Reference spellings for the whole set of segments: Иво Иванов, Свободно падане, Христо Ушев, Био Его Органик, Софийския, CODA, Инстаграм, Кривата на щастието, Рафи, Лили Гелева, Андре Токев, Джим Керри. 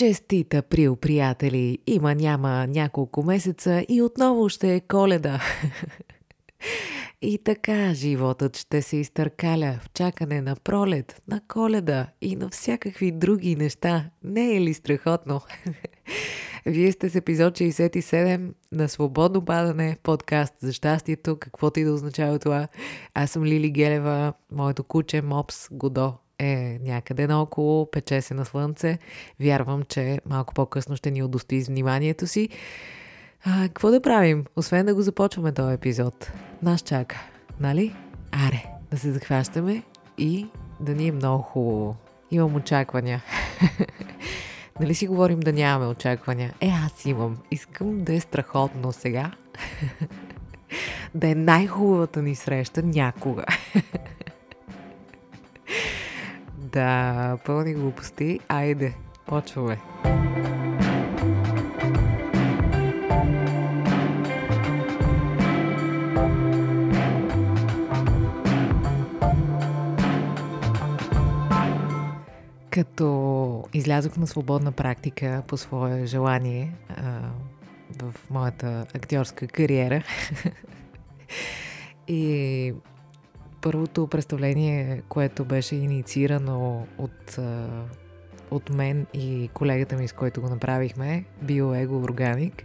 Честит април, приятели! Има-няма няколко месеца и отново ще е Коледа. И така животът ще се изтъркаля в чакане на пролет, на Коледа и на всякакви други неща. Не е ли страхотно? Вие сте с епизод 67 на Свободно падане, подкаст за щастието, каквото и да означава това. Аз съм Лили Гелева, моето куче Мопс Годо е някъде наоколо, пече се на слънце. Вярвам, че малко по-късно ще ни удостои вниманието си. Какво да правим, освен да го започваме този епизод? Нас чака, нали? Аре, да се захващаме и да ни е много хубаво. Имам очаквания. Нали си говорим да нямаме очаквания? Аз имам. Искам да е страхотно сега. Да е най-хубавата ни среща някога. Да, пълни глупости. Айде, почваме. Като излязох на свободна практика по свое желание в моята актьорска кариера и първото представление, което беше инициирано от мен и колегата ми, с който го направихме, Био Его Органик,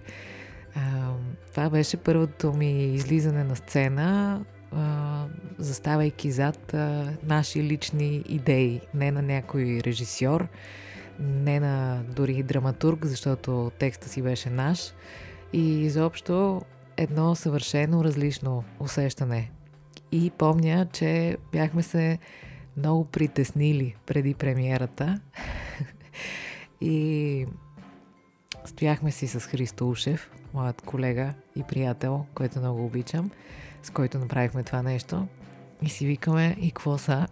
това беше първото ми излизане на сцена, заставайки зад наши лични идеи, не на някой режисьор, не на дори драматург, защото текста си беше наш, и изобщо едно съвършено различно усещане. И помня, че бяхме се много притеснили преди премиерата и стояхме си с Христо Ушев, моят колега и приятел, който много обичам, с който направихме това нещо, и си викаме: и какво са?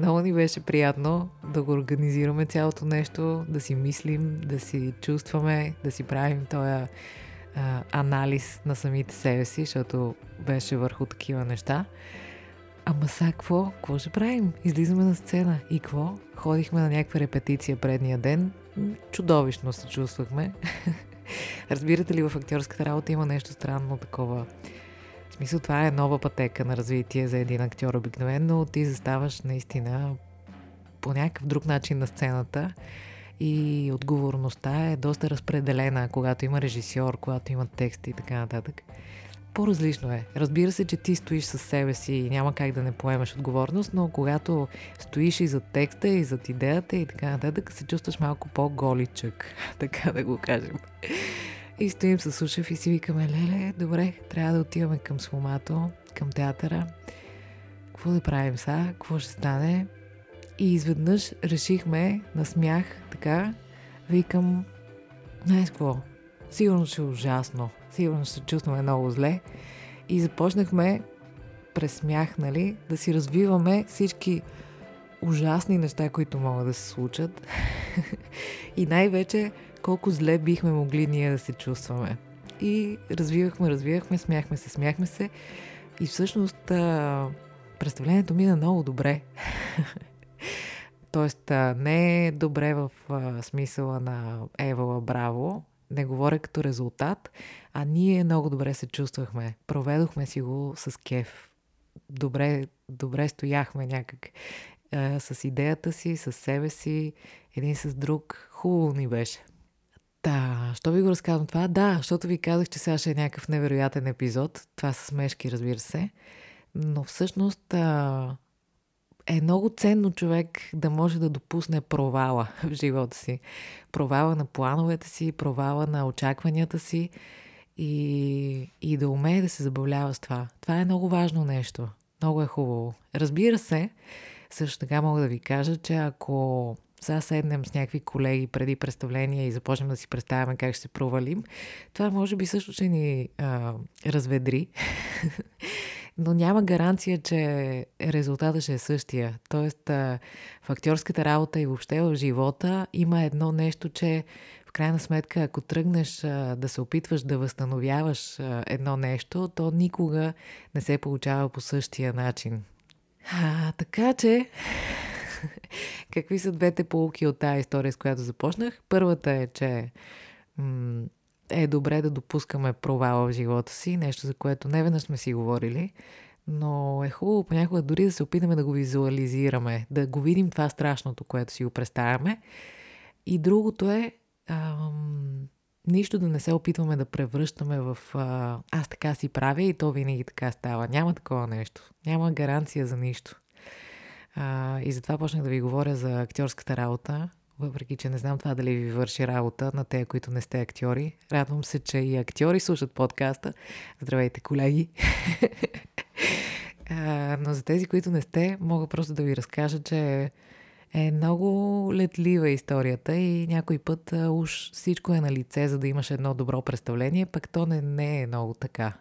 Много ни беше приятно да го организираме цялото нещо, да си мислим, да си чувстваме, да си правим този анализ на самите себе си, защото беше върху такива неща. Ама сега какво? Какво ще правим? Излизаме на сцена. И какво? Ходихме на някаква репетиция предния ден. Чудовищно се чувствахме. Разбирате ли, в актьорската работа има нещо странно такова. В смисъл, това е нова пътека на развитие за един актьор обикновено. Ти заставаш наистина по някакъв друг начин на сцената и отговорността е доста разпределена, когато има режисьор, когато има текст и така нататък. По-различно е. Разбира се, че ти стоиш със себе си и няма как да не поемеш отговорност, но когато стоиш и зад текста, и зад идеята и така нататък, се чувстваш малко по-голичък, така да го кажем. И стоим със Ушев и си викаме: леле, добре, трябва да отиваме към Сломато, към театъра. Какво да правим сега? Какво ще стане? И изведнъж решихме, на смях, така, викам: най-скво, сигурно ще е ужасно, сигурно ще се чувстваме много зле. И започнахме, през смях, нали, да си развиваме всички ужасни неща, които могат да се случат. И най-вече колко зле бихме могли ние да се чувстваме. И развивахме, смяхме се. И всъщност представлението мина много добре. Тоест, не е добре в смисъла на Евала Браво, не говоря като резултат, а ние много добре се чувствахме. Проведохме си го с кеф. Добре стояхме някак с идеята си, с себе си, един с друг. Хубаво ни беше. Да, що ви го разказвам това? Да, защото ви казах, че сега ще е някакъв невероятен епизод. Това са смешки, разбира се. Но всъщност е много ценно човек да може да допусне провала в живота си. Провала на плановете си, провала на очакванията си и да умее да се забавлява с това. Това е много важно нещо. Много е хубаво. Разбира се, също така мога да ви кажа, че ако сега седнем с някакви колеги преди представление и започнем да си представяме как ще се провалим, това може би също ще ни разведри. Но няма гаранция, че резултатът ще е същия. Тоест, в актьорската работа и въобще в живота има едно нещо, че в крайна сметка, ако тръгнеш да се опитваш да възстановяваш едно нещо, то никога не се получава по същия начин. Така че Какви са двете поуки от тази история, с която започнах? Първата е, че е добре да допускаме провала в живота си, нещо за което неведнъж сме си говорили, но е хубаво понякога дори да се опитаме да го визуализираме, да го видим това страшното, което си го представяме. И другото е нищо да не се опитваме да превръщаме в аз така си правя и то винаги така става. Няма такова нещо. Няма гаранция за нищо. И затова почнах да ви говоря за актьорската работа, въпреки че не знам това дали ви върши работа на те, които не сте актьори. Радвам се, че и актьори слушат подкаста. Здравейте, колеги! Но за тези, които не сте, мога просто да ви разкажа, че е много летлива историята и някой път уж всичко е на лице, за да имаш едно добро представление, пък то не е много така.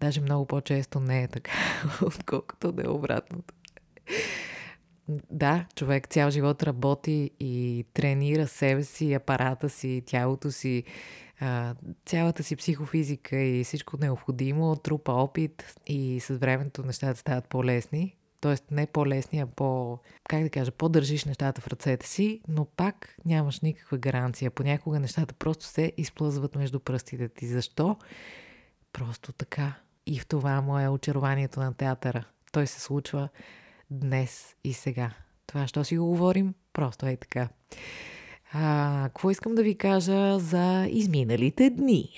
Даже много по-често не е така, отколкото да е обратното. Да, човек цял живот работи и тренира себе си, апарата си, тялото си, цялата си психофизика и всичко необходимо, трупа опит и с времето нещата стават по-лесни. Тоест не по-лесни, а по-държиш нещата в ръцете си, но пак нямаш никаква гаранция. Понякога нещата просто се изплъзват между пръстите ти. Защо? Просто така. И в това му е очарованието на театъра. Той се случва днес и сега. Това, що си го говорим, просто е така. Какво искам да ви кажа за изминалите дни?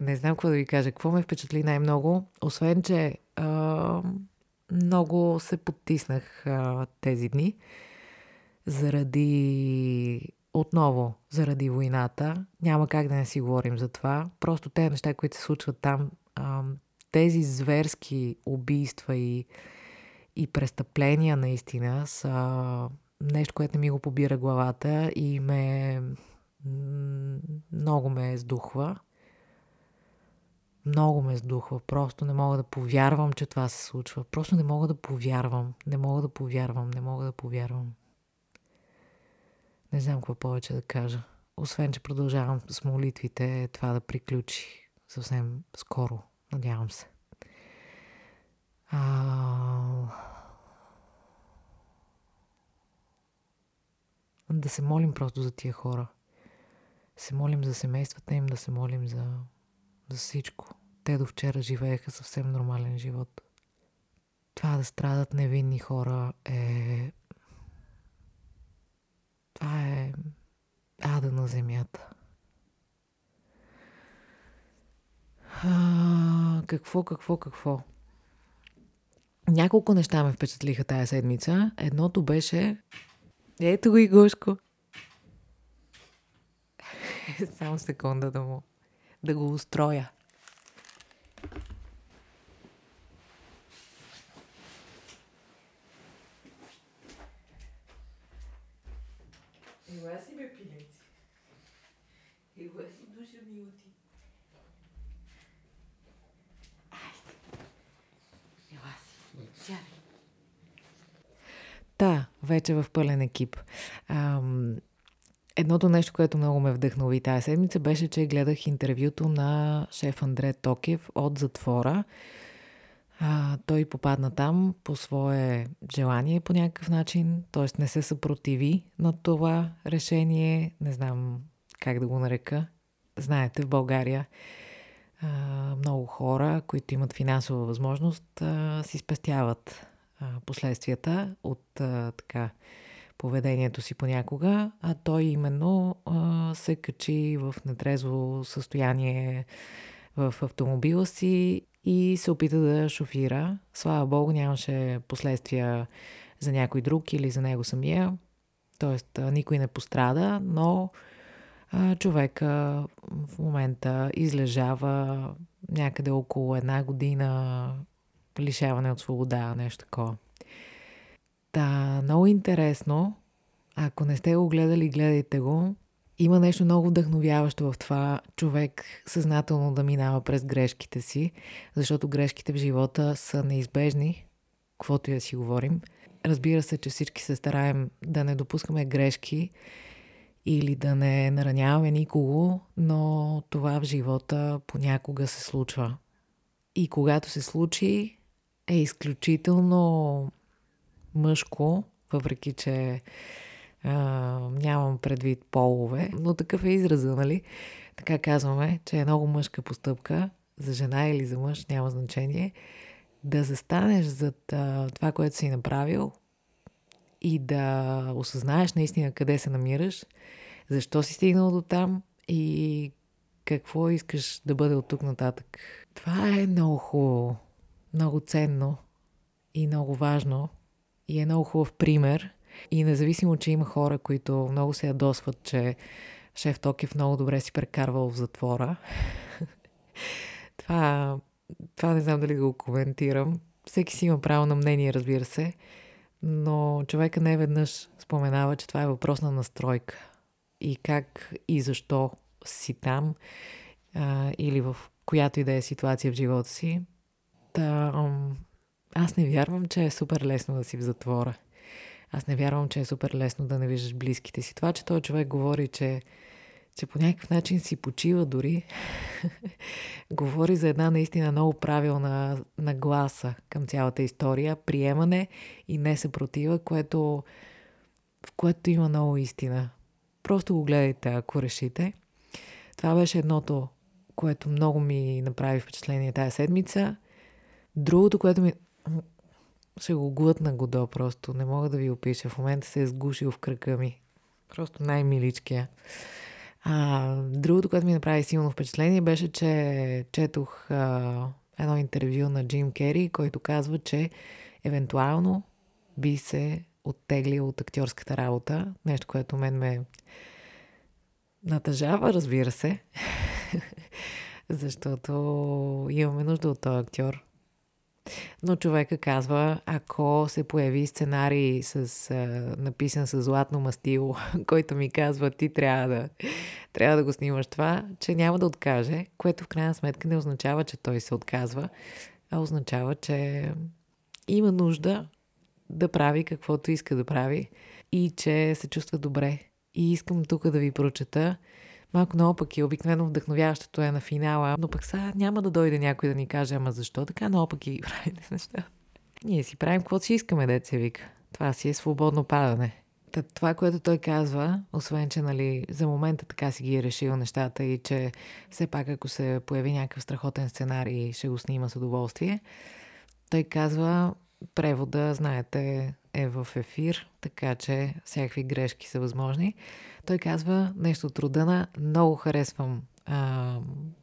Не знам какво да ви кажа. Какво ме впечатли най-много? Освен, че много се подтиснах тези дни заради войната. Няма как да не си говорим за това. Просто тези неща, които се случват там, тези зверски убийства и престъпления наистина са нещо, което не ми го побира главата и много ме сдухва. Много ме сдухва. Просто не мога да повярвам, че това се случва. Просто не мога да повярвам. Не знам какво повече да кажа. Освен, че продължавам с молитвите това да приключи съвсем скоро. Надявам се. Да се молим просто за тия хора. Се молим за семействата им, да се молим за всичко. Те до вчера живееха съвсем нормален живот. Това да страдат невинни хора е... Това е ада на земята. Какво? Няколко неща ме впечатлиха тая седмица. Едното беше... Ето го и Гошко. Само секунда да го устроя. Ела си бе, пилец. Ела си, душа ми оти. Ела си. Чави. Та, вече в пълен екип. Едното нещо, което много ме вдъхнови тази седмица, беше, че гледах интервюто на шеф Андре Токев от затвора. Той попадна там по свое желание по някакъв начин, т.е. не се съпротиви на това решение. Не знам как да го нарека. Знаете, в България много хора, които имат финансова възможност, си спестяват последствията от поведението си понякога, а той именно се качи в нетрезво състояние в автомобила си и се опита да шофира. Слава Богу, нямаше последствия за някой друг или за него самия. Тоест, никой не пострада, но човека в момента излежава някъде около 1 година лишаване от свобода, нещо такова. Много интересно. Ако не сте го гледали, гледайте го. Има нещо много вдъхновяващо в това човек съзнателно да минава през грешките си, защото грешките в живота са неизбежни, каквото и да си говорим. Разбира се, че всички се стараем да не допускаме грешки или да не нараняваме никого, но това в живота понякога се случва. И когато се случи, е изключително мъжко, въпреки че нямам предвид полове, но такъв е изразът, нали? Така казваме, че е много мъжка постъпка, за жена или за мъж, няма значение, да застанеш зад това, което си направил и да осъзнаеш наистина къде се намираш, защо си стигнал до там и какво искаш да бъде от тук нататък. Това е много хубаво, много ценно и много важно и е много хубав пример. И независимо, че има хора, които много се ядосват, че шеф Токев много добре си прекарвал в затвора. Това не знам дали го коментирам. Всеки си има право на мнение, разбира се. Но човека не веднъж споменава, че това е въпрос на настройка. И как и защо си там или в която и да е ситуация в живота си. Аз не вярвам, че е супер лесно да си в затвора. Аз не вярвам, че е супер лесно да не виждаш близките си. Това, че този човек говори, че по някакъв начин си почива дори, говори за една наистина много правилна нагласа към цялата история, приемане и не съпротива, в което има много истина. Просто го гледайте, ако решите. Това беше едното, което много ми направи впечатление тая седмица. Другото, което ми... Ще го глътна Годо просто. Не мога да ви опиша. В момента се е сгушил в кръка ми. Просто най-миличкия. Другото, което ми направи силно впечатление, беше, че четох едно интервю на Джим Керри, който казва, че евентуално би се оттеглил от актьорската работа. Нещо, което мен ме натъжава, разбира се. Защото имаме нужда от този актьор. Но човека казва, ако се появи сценарий написан с златно мастило, който ми казва, ти трябва да го снимаш това, че няма да откаже, което в крайна сметка не означава, че той се отказва, а означава, че има нужда да прави каквото иска да прави и че се чувства добре. И искам тук да ви прочета. Малко наопаки, обикновено вдъхновяващото е на финала, но пък сега няма да дойде някой да ни каже, ама защо така наопаки правите неща? Ние си правим каквото си искаме, деца вика. Това си е свободно падане. Това, което той казва, освен, че нали, за момента така си ги е решил нещата и че все пак ако се появи някакъв страхотен сценарий, ще го снима с удоволствие, той казва, превода, знаете, е в ефир, така че всякакви грешки са възможни. Той казва нещо от рода на много харесвам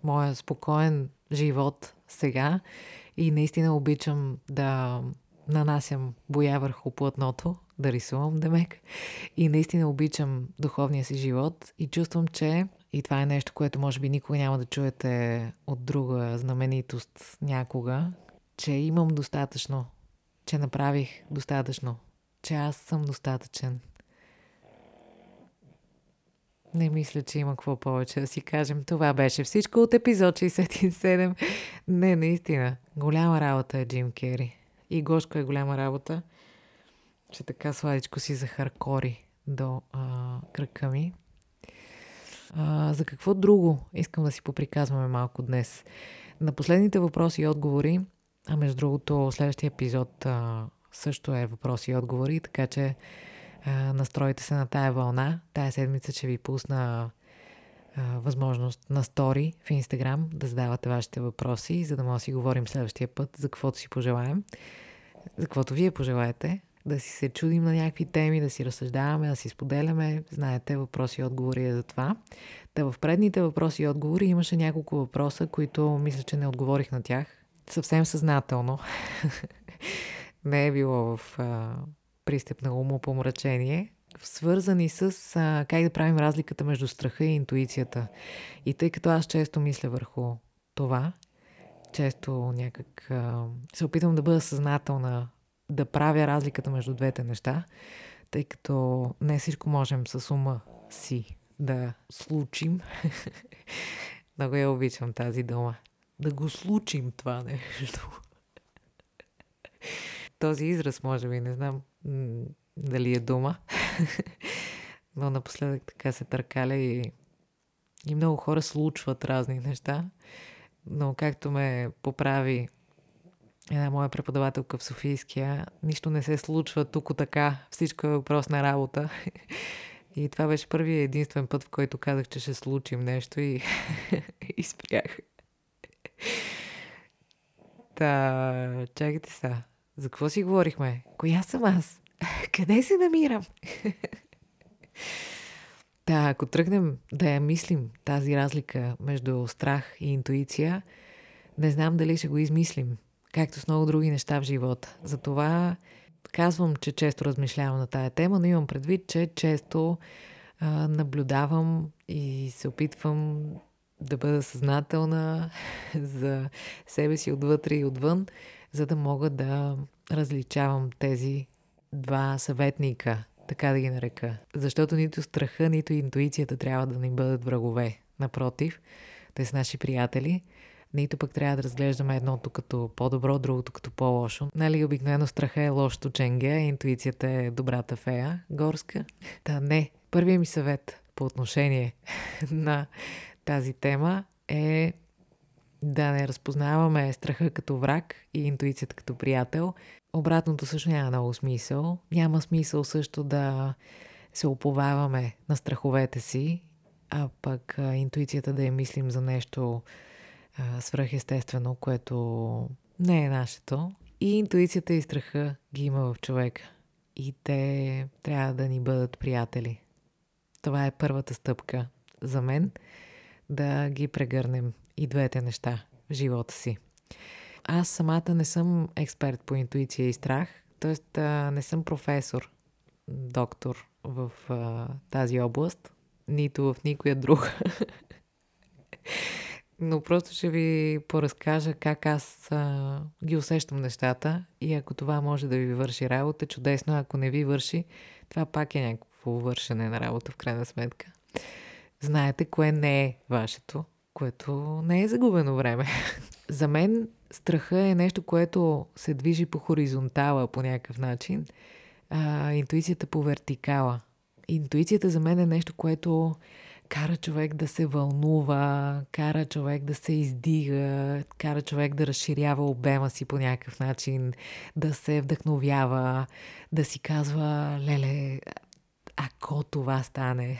моя спокоен живот сега и наистина обичам да нанасям боя върху платното, да рисувам демек и наистина обичам духовния си живот и чувствам, че и това е нещо, което може би никога няма да чуете от друга знаменитост някога, че имам достатъчно, че направих достатъчно, че аз съм достатъчен. Не мисля, че има какво повече да си кажем. Това беше всичко от епизод 67. Не, наистина. Голяма работа е Джим Керри. И Гошко е голяма работа, че така сладичко си захаркори до кръка ми. За какво друго искам да си поприказваме малко днес? На последните въпроси и отговори, а между другото, следващия епизод също е въпроси и отговори, така че настройте се на тая вълна. Тая седмица ще ви пусна възможност на стори в Инстаграм да задавате вашите въпроси, за да може да си говорим следващия път за каквото си пожелаем, за каквото вие пожелаете. Да си се чудим на някакви теми, да си разсъждаваме, да си споделяме. Знаете, въпроси и отговори е за това. Та в предните въпроси и отговори имаше няколко въпроса, които мисля, че не отговорих на тях. Съвсем съзнателно. Не е било в пристъп на умопомрачение. Свързани с как да правим разликата между страха и интуицията. И тъй като аз често мисля върху това, често някак се опитвам да бъда съзнателна, да правя разликата между двете неща, тъй като не всичко можем с ума си да случим. Много я обичам тази дума. Да го случим това нещо. Този израз, може би, не знам дали е дума, но напоследък така се търкаля и много хора случват разни неща, но както ме поправи една моя преподавателка в Софийския. Нищо не се случва тук така. Всичко е въпрос на работа. И това беше първият единствен път, в който казах, че ще случим нещо и спрях. Та, чакайте сега. За какво си говорихме? Коя съм аз? Къде се намирам? Та, ако тръгнем да я мислим тази разлика между страх и интуиция, не знам дали ще го измислим, както с много други неща в живота. Затова казвам, че често размишлявам на тая тема, но имам предвид, че често наблюдавам и се опитвам да бъда съзнателна за себе си отвътре и отвън, за да мога да различавам тези два съветника, така да ги нарека. Защото нито страха, нито интуицията трябва да ни бъдат врагове. Напротив, те са наши приятели. Нито пък трябва да разглеждаме едното като по-добро, другото като по-лошо. Нали, обикновено страха е лошото ченге, а интуицията е добрата фея, горска. Та не. Първият ми съвет по отношение на тази тема е да не разпознаваме страха като враг и интуицията като приятел. Обратното също няма много смисъл. Няма смисъл също да се уповаваме на страховете си, а пък интуицията да я мислим за нещо свръхестествено, което не е нашето. И интуицията и страха ги има в човека. И те трябва да ни бъдат приятели. Това е първата стъпка за мен, да ги прегърнем и двете неща в живота си. Аз самата не съм експерт по интуиция и страх, т.е. не съм професор, доктор в тази област, нито в никоя друга. Но просто ще ви поразкажа как аз ги усещам нещата и ако това може да ви върши работа, чудесно, ако не ви върши, това пак е някакво вършене на работа в крайна сметка. Знаете кое не е вашето, което не е загубено време. За мен страха е нещо, което се движи по хоризонтала по някакъв начин, а интуицията по вертикала. Интуицията за мен е нещо, което кара човек да се вълнува, кара човек да се издига, кара човек да разширява обема си по някакъв начин, да се вдъхновява, да си казва, леле, ако това стане.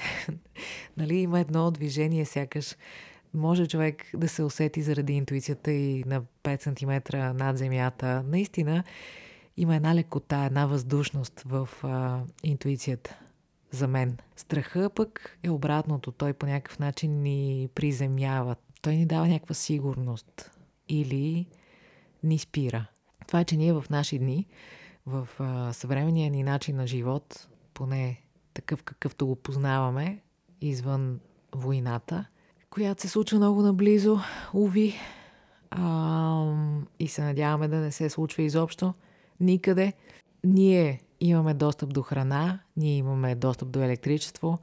Нали, има едно движение, сякаш може човек да се усети заради интуицията и на 5 см над земята. Наистина има една лекота, една въздушност в интуицията. За мен. Страха пък е обратното. Той по някакъв начин ни приземява. Той ни дава някаква сигурност. Или ни спира. Това е, че ние в наши дни, в съвременния ни начин на живот, поне такъв какъвто го познаваме, извън войната, която се случва много наблизо, уви, и се надяваме да не се случва изобщо никъде. Ние имаме достъп до храна, ние имаме достъп до електричество,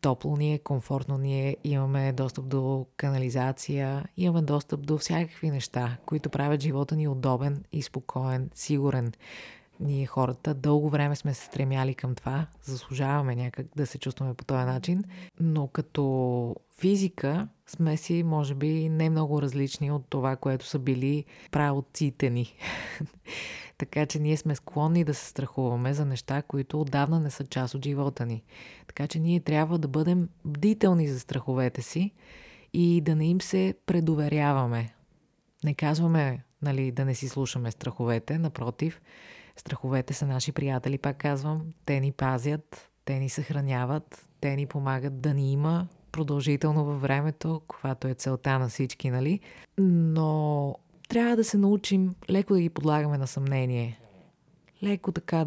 топло ни е, комфортно ни е, имаме достъп до канализация, имаме достъп до всякакви неща, които правят живота ни удобен и спокоен, сигурен. Ние хората дълго време сме се стремяли към това, заслужаваме някак да се чувстваме по този начин, но като физика сме си, може би, не много различни от това, което са били праотците ни. Така че ние сме склонни да се страхуваме за неща, които отдавна не са част от живота ни. Така че ние трябва да бъдем бдителни за страховете си и да не им се предоверяваме. Не казваме, нали, да не си слушаме страховете, напротив, страховете са наши приятели, пак казвам. Те ни пазят, те ни съхраняват, те ни помагат да ни има продължително във времето, когато е целта на всички, нали? Но трябва да се научим леко да ги подлагаме на съмнение. Леко така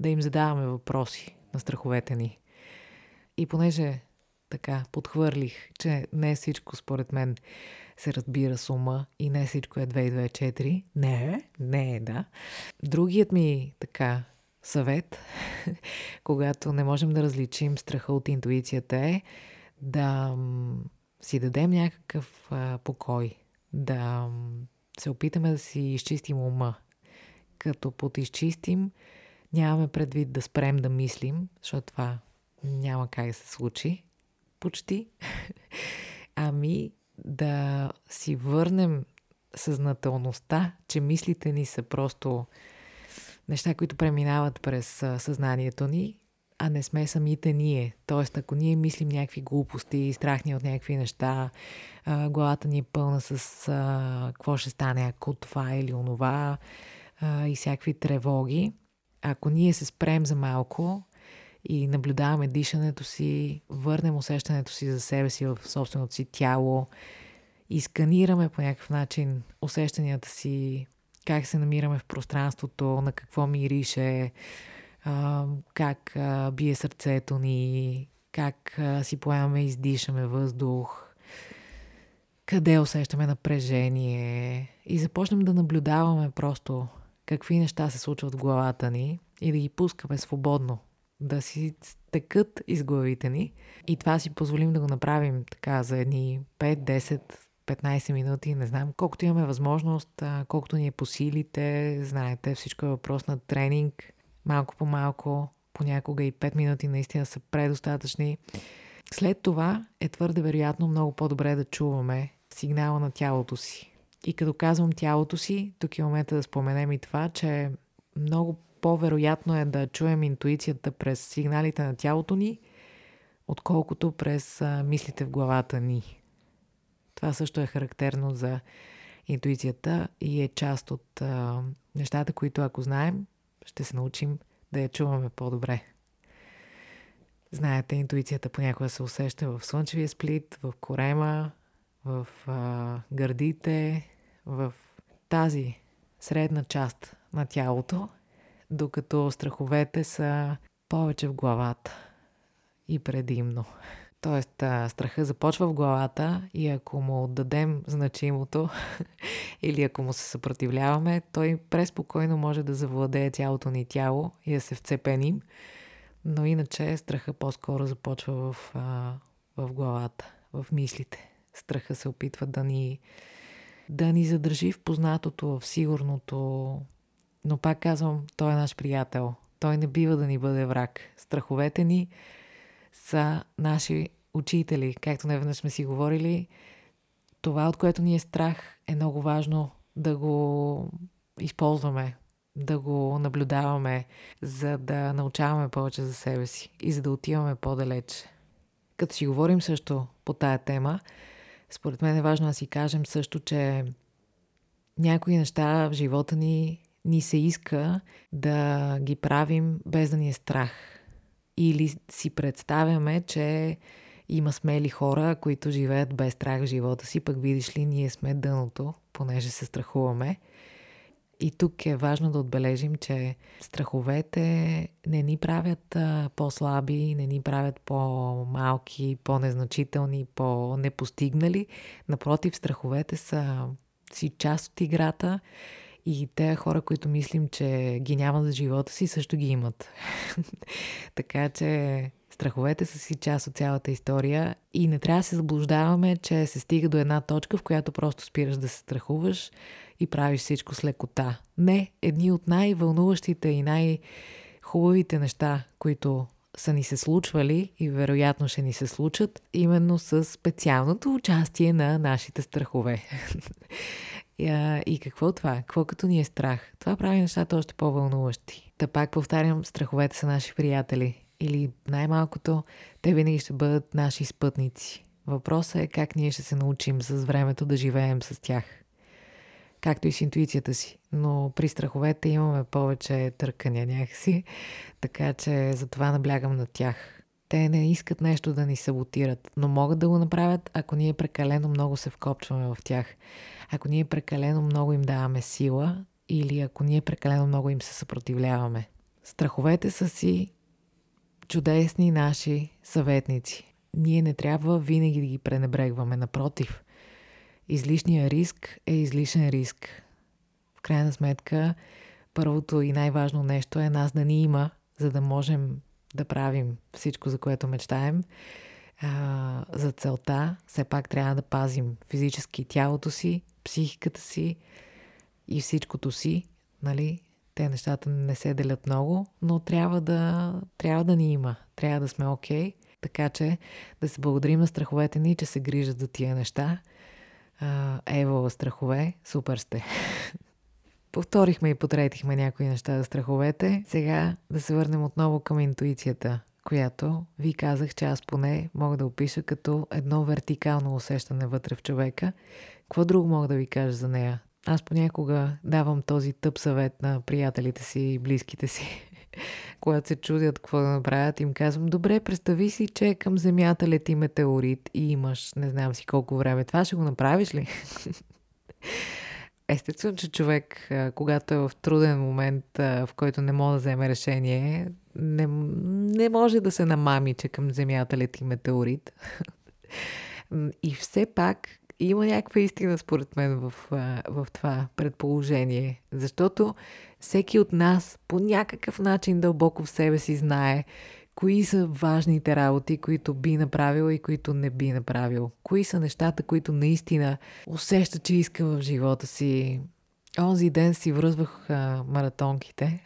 да им задаваме въпроси на страховете ни. И понеже така подхвърлих, че не всичко според мен се разбира с ума и не всичко е 2 и 2 е 4. Не е. Другият ми така съвет, когато не можем да различим страха от интуицията, е да си дадем някакъв покой, да се опитаме да си изчистим ума. Като подизчистим, нямаме предвид да спрем да мислим, защото това няма как да се случи. Почти. Ами да си върнем съзнателността, че мислите ни са просто неща, които преминават през съзнанието ни, а не сме самите ние. Тоест, ако ние мислим някакви глупости, страхни от някакви неща, главата ни е пълна с какво ще стане, ако това или онова и всякакви тревоги, ако ние се спрем за малко и наблюдаваме дишането си, върнем усещането си за себе си в собственото си тяло и сканираме по някакъв начин усещанията си, как се намираме в пространството, на какво мирише, как бие сърцето ни, как си поемаме, издишаме въздух, къде усещаме напрежение и започнем да наблюдаваме просто какви неща се случват в главата ни и да ги пускаме свободно, да си текат из главите ни. И това си позволим да го направим така за едни 5, 10, 15 минути, не знам, колкото имаме възможност, колкото ни е по силите, знаете, всичко е въпрос на тренинг, малко по малко, понякога и 5 минути наистина са предостатъчни. След това е твърде вероятно много по-добре да чуваме сигнала на тялото си. И като казвам тялото си, тук е момента да споменем и това, че много по-вероятно е да чуем интуицията през сигналите на тялото ни, отколкото през мислите в главата ни. Това също е характерно за интуицията и е част от нещата, които ако знаем, ще се научим да я чуваме по-добре. Знаете, интуицията понякога се усеща в слънчевия сплит, в корема, в гърдите, в тази средна част на тялото, докато страховете са повече в главата и предимно. Тоест, страха започва в главата и ако му отдадем значимото или ако му се съпротивляваме, той преспокойно може да завладее цялото ни тяло и да се вцепеним, но иначе страха по-скоро започва в главата, в мислите. Страха се опитва да ни задържи в познатото, в сигурното, но пак казвам, той е наш приятел. Той не бива да ни бъде враг. Страховете ни са наши учители. Както неведнъж сме си говорили, това, от което ни е страх, е много важно да го използваме, да го наблюдаваме, за да научаваме повече за себе си и за да отиваме по-далеч. Като си говорим също по тая тема, според мен е важно да си кажем също, че някои неща в живота ни се иска да ги правим без да ни е страх. Или си представяме, че има смели хора, които живеят без страх в живота си, пък видиш ли, ние сме дъното, понеже се страхуваме. И тук е важно да отбележим, че страховете не ни правят по-слаби, не ни правят по-малки, по-незначителни, по-непостигнали. Напротив, страховете са си част от играта и те хора, които мислим, че ги нямат за живота си, също ги имат. Така че страховете са си част от цялата история и не трябва да се заблуждаваме, че се стига до една точка, в която просто спираш да се страхуваш и правиш всичко с лекота. Не, едни от най-вълнуващите и най-хубавите неща, които са ни се случвали и вероятно ще ни се случат, именно с специалното участие на нашите страхове. И какво е това? Какво като ни е страх? Това прави нещата още по-вълнуващи. Та пак повтарям, страховете са наши приятели. Или най-малкото, те винаги ще бъдат наши спътници. Въпросът е как ние ще се научим с времето да живеем с тях. Както и с интуицията си. Но при страховете имаме повече търкания някакси, така че затова наблягам на тях. Те не искат нещо да ни саботират, но могат да го направят, ако ние прекалено много се вкопчваме в тях. Ако ние прекалено много им даваме сила или ако ние прекалено много им се съпротивляваме. Страховете са си чудесни наши съветници. Ние не трябва винаги да ги пренебрегваме. Напротив, излишният риск е излишен риск. В крайна сметка, първото и най-важно нещо е нас да ни има, за да можем да правим всичко, за което мечтаем. За целта все пак трябва да пазим физически тялото си, психиката си и всичкото си, нали? Те нещата не се делят много, но трябва да ни има. Трябва да сме окей. Така че да се благодарим на страховете ни, че се грижат за тия неща. Ево, страхове, супер сте. Повторихме и потретихме някои неща за страховете. Сега да се върнем отново към интуицията, която ви казах, че аз поне мога да опиша като едно вертикално усещане вътре в човека. Какво друго мога да ви кажа за нея? Аз понякога давам този тъп съвет на приятелите си и близките си. Когато се чудят какво да направят, им казвам: добре, представи си, че към Земята лети метеорит и имаш не знам си колко време. Това ще го направиш ли? Естествено, че човек, когато е в труден момент, в който не може да вземе решение, не може да се намами, че към Земята лети метеорит. И все пак има някаква истина, според мен, в това предположение. Защото всеки от нас по някакъв начин дълбоко в себе си знае кои са важните работи, които би направил и които не би направил. Кои са нещата, които наистина усеща, че иска в живота си. Онзи ден си връзвах маратонките.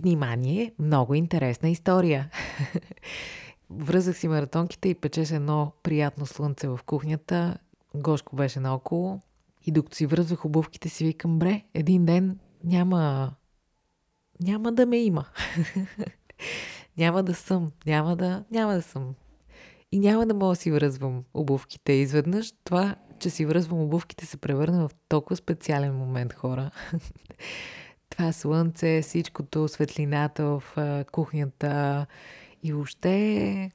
Внимание, много интересна история. Връзах си маратонките и печеше едно приятно слънце в кухнята. Гошко беше наоколо. И докато си връзвах обувките си, викам: бре, един ден няма да ме има. Няма да съм. И няма да мога да си връзвам обувките. Изведнъж това, че си връзвам обувките, се превърна в толкова специален момент, хора. Това слънце, всичкото, светлината в кухнята и въобще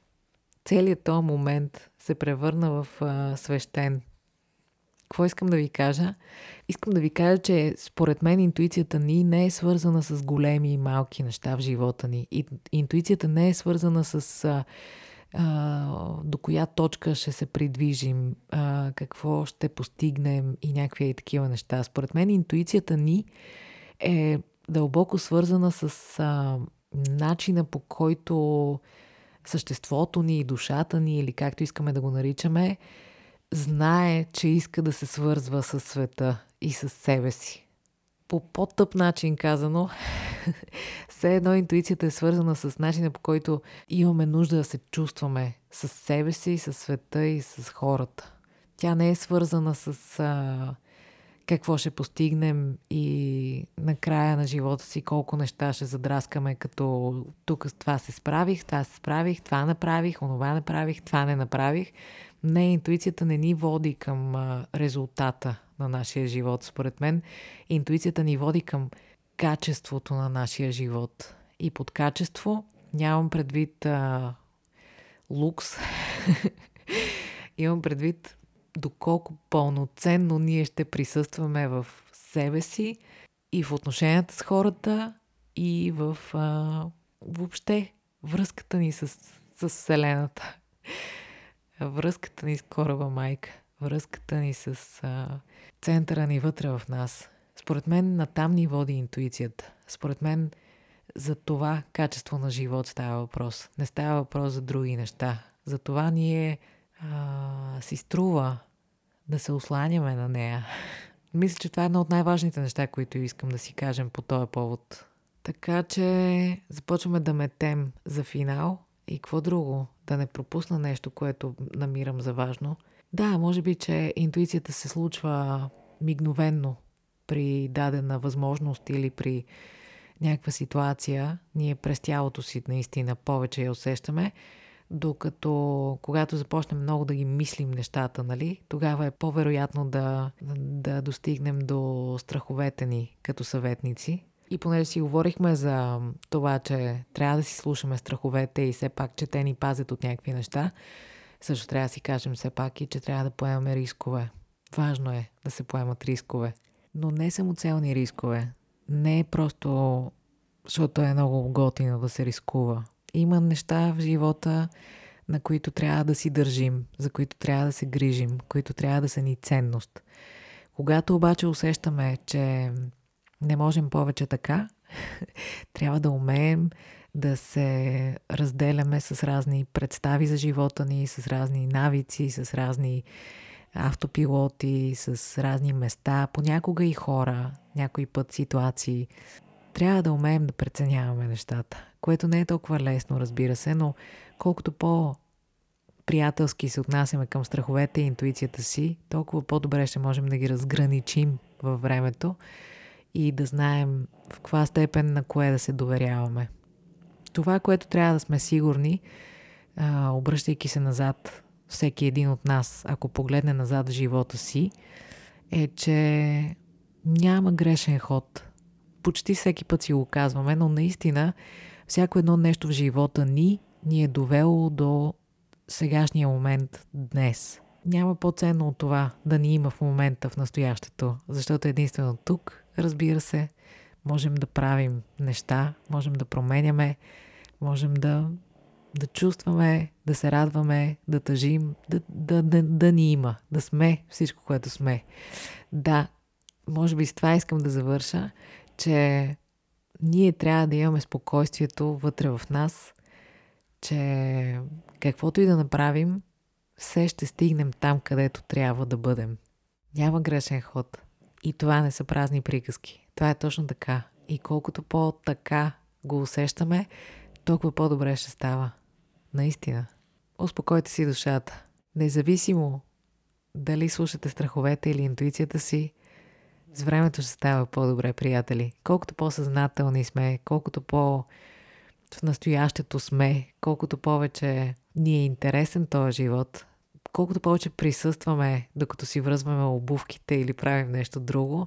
целият този момент се превърна в свещен. Какво искам да ви кажа? Искам да ви кажа, че според мен интуицията ни не е свързана с големи и малки неща в живота ни. Интуицията не е свързана с до коя точка ще се придвижим, какво ще постигнем и някакви и такива неща. Според мен интуицията ни е дълбоко свързана с начина, по който съществото ни и душата ни, или както искаме да го наричаме, знае, че иска да се свързва с света и с себе си. По по-тъп начин казано, все едно интуицията е свързана с начина, по който имаме нужда да се чувстваме с себе си, с света и с хората. Тя не е свързана с какво ще постигнем и на края на живота си колко неща ще задраскаме, като тук това се справих, това се справих, това направих, онова направих, това не направих. Не, интуицията не ни води към резултата на нашия живот. Според мен, интуицията ни води към качеството на нашия живот. И под качество нямам предвид лукс. Имам предвид доколко пълноценно ние ще присъстваме в себе си и в отношенията с хората и в въобще връзката ни с Вселената. Връзката ни с кораба майка, връзката ни с центъра ни вътре в нас. Според мен натам ни води интуицията. Според мен за това качество на живот става въпрос. Не става въпрос за други неща. За това ние си струва да се осланяме на нея. Мисля, че това е едно от най-важните неща, които искам да си кажем по този повод. Така че започваме да метем за финал. И какво друго? Да не пропусна нещо, което намирам за важно. Да, може би, че интуицията се случва мигновенно при дадена възможност или при някаква ситуация. Ние през тялото си наистина повече я усещаме, докато когато започнем много да ги мислим нещата, нали, тогава е по-вероятно да достигнем до страховете ни като съветници. И понеже си говорихме за това, че трябва да си слушаме страховете и все пак, че те ни пазят от някакви неща, също трябва да си кажем все пак и че трябва да поемаме рискове. Важно е да се поемат рискове. Но не самоцелни рискове. Не е просто защото е много готино да се рискува. Има неща в живота, на които трябва да си държим, за които трябва да се грижим, които трябва да са ни ценност. Когато обаче усещаме, че не можем повече така, трябва да умеем да се разделяме с разни представи за живота ни, с разни навици, с разни автопилоти, с разни места, понякога и хора, някой път ситуации. Трябва да умеем да преценяваме нещата, което не е толкова лесно, разбира се, но колкото приятелски се отнасяме към страховете и интуицията си, толкова по-добре ще можем да ги разграничим във времето и да знаем в каква степен на кое да се доверяваме. Това, което трябва да сме сигурни, обръщайки се назад, всеки един от нас, ако погледне назад в живота си, е, че няма грешен ход. Почти всеки път си го казваме, но наистина всяко едно нещо в живота ни е довело до сегашния момент днес. Няма по-ценно от това да ни има в момента, в настоящето, защото единствено тук, разбира се, можем да правим неща, можем да променяме, можем да чувстваме, да се радваме, да тъжим, да ни има, да сме всичко, което сме. Да, може би с това искам да завърша, че ние трябва да имаме спокойствието вътре в нас, че каквото и да направим, все ще стигнем там, където трябва да бъдем. Няма грешен ход. И това не са празни приказки. Това е точно така. И колкото по-така го усещаме, толкова по-добре ще става. Наистина. Успокойте си душата. Независимо дали слушате страховете или интуицията си, с времето ще става по-добре, приятели. Колкото по-съзнателни сме, колкото в настоящето сме, колкото повече ни е интересен този живот, колкото повече присъстваме, докато си връзваме обувките или правим нещо друго,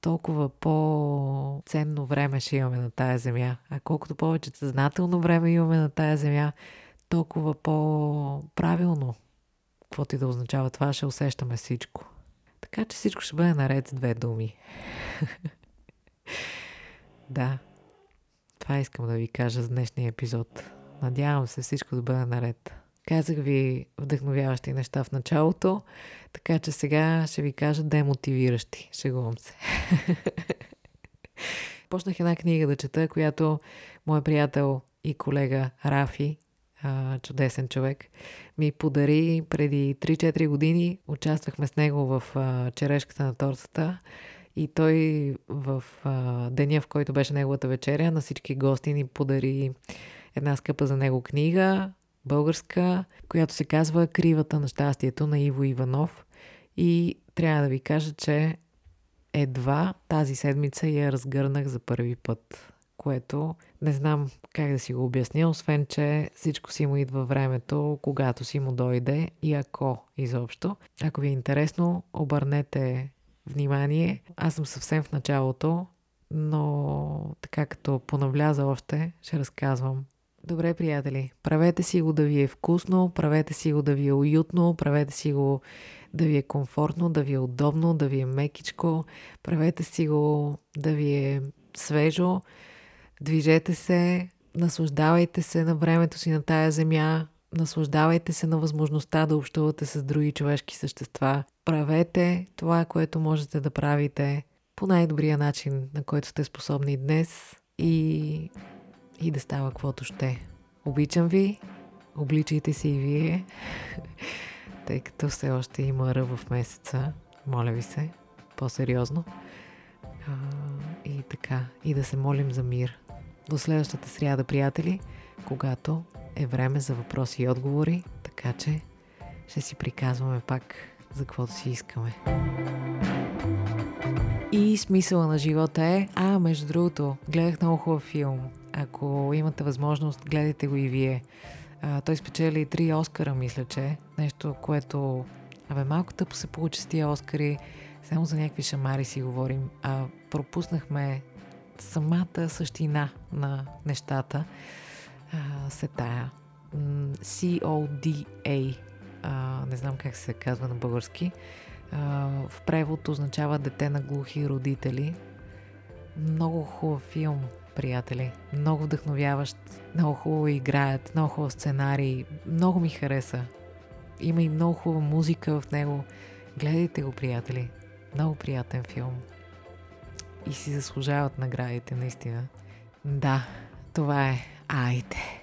толкова по-ценно време ще имаме на тая земя. А колкото повече съзнателно време имаме на тая земя, толкова по-правилно, каквото и да означава това, ще усещаме всичко. Така че всичко ще бъде наред с две думи. Да, това искам да ви кажа за днешния епизод. Надявам се всичко да бъде наред. Казах ви вдъхновяващи неща в началото, така че сега ще ви кажа демотивиращи. Шегувам се. Почнах една книга да чета, която мой приятел и колега Рафи, чудесен човек, ми подари преди 3-4 години. Участвахме с него в черешката на тортата и той в деня, в който беше неговата вечеря, на всички гости ни подари една скъпа за него книга, българска, която се казва "Кривата на щастието" на Иво Иванов. И трябва да ви кажа, че едва тази седмица я разгърнах за първи път, което не знам как да си го обясня, освен че всичко си му идва времето, когато си му дойде и ако изобщо. Ако ви е интересно, обърнете внимание. Аз съм съвсем в началото, но така като понавляза още, ще разказвам. Добре, приятели, правете си го да ви е вкусно, правете си го да ви е уютно, правете си го да ви е комфортно, да ви е удобно, да ви е мекичко, правете си го да ви е свежо, движете се, наслаждавайте се на времето си на тая земя, наслаждавайте се на възможността да общувате с други човешки същества, правете това, което можете да правите по най-добрия начин, на който сте способни днес и да става каквото ще. Обичам ви, обличайте се и вие, тъй като все още има ръв в месеца, моля ви се, по-сериозно. И така, и да се молим за мир. До следващата сряда, приятели, когато е време за въпроси и отговори, така че ще си приказваме пак за каквото си искаме. И смисъла на живота е... между другото, гледах много хубав филм. Ако имате възможност, гледайте го и вие. Той спечели 3 Оскара, мисля, че. Нещо, което... малко тъпо се получи с тия Оскари. Само за някакви шамари си говорим. Пропуснахме самата същина на нещата. Сетая. CODA. Не знам как се казва на български. В превод означава "Дете на глухи родители". Много хубав филм, приятели. Много вдъхновяващ. Много хубаво играят. Много хубав сценарий. Много ми хареса. Има и много хубава музика в него. Гледайте го, приятели. Много приятен филм. И си заслужават наградите, наистина. Да, това е. Айде!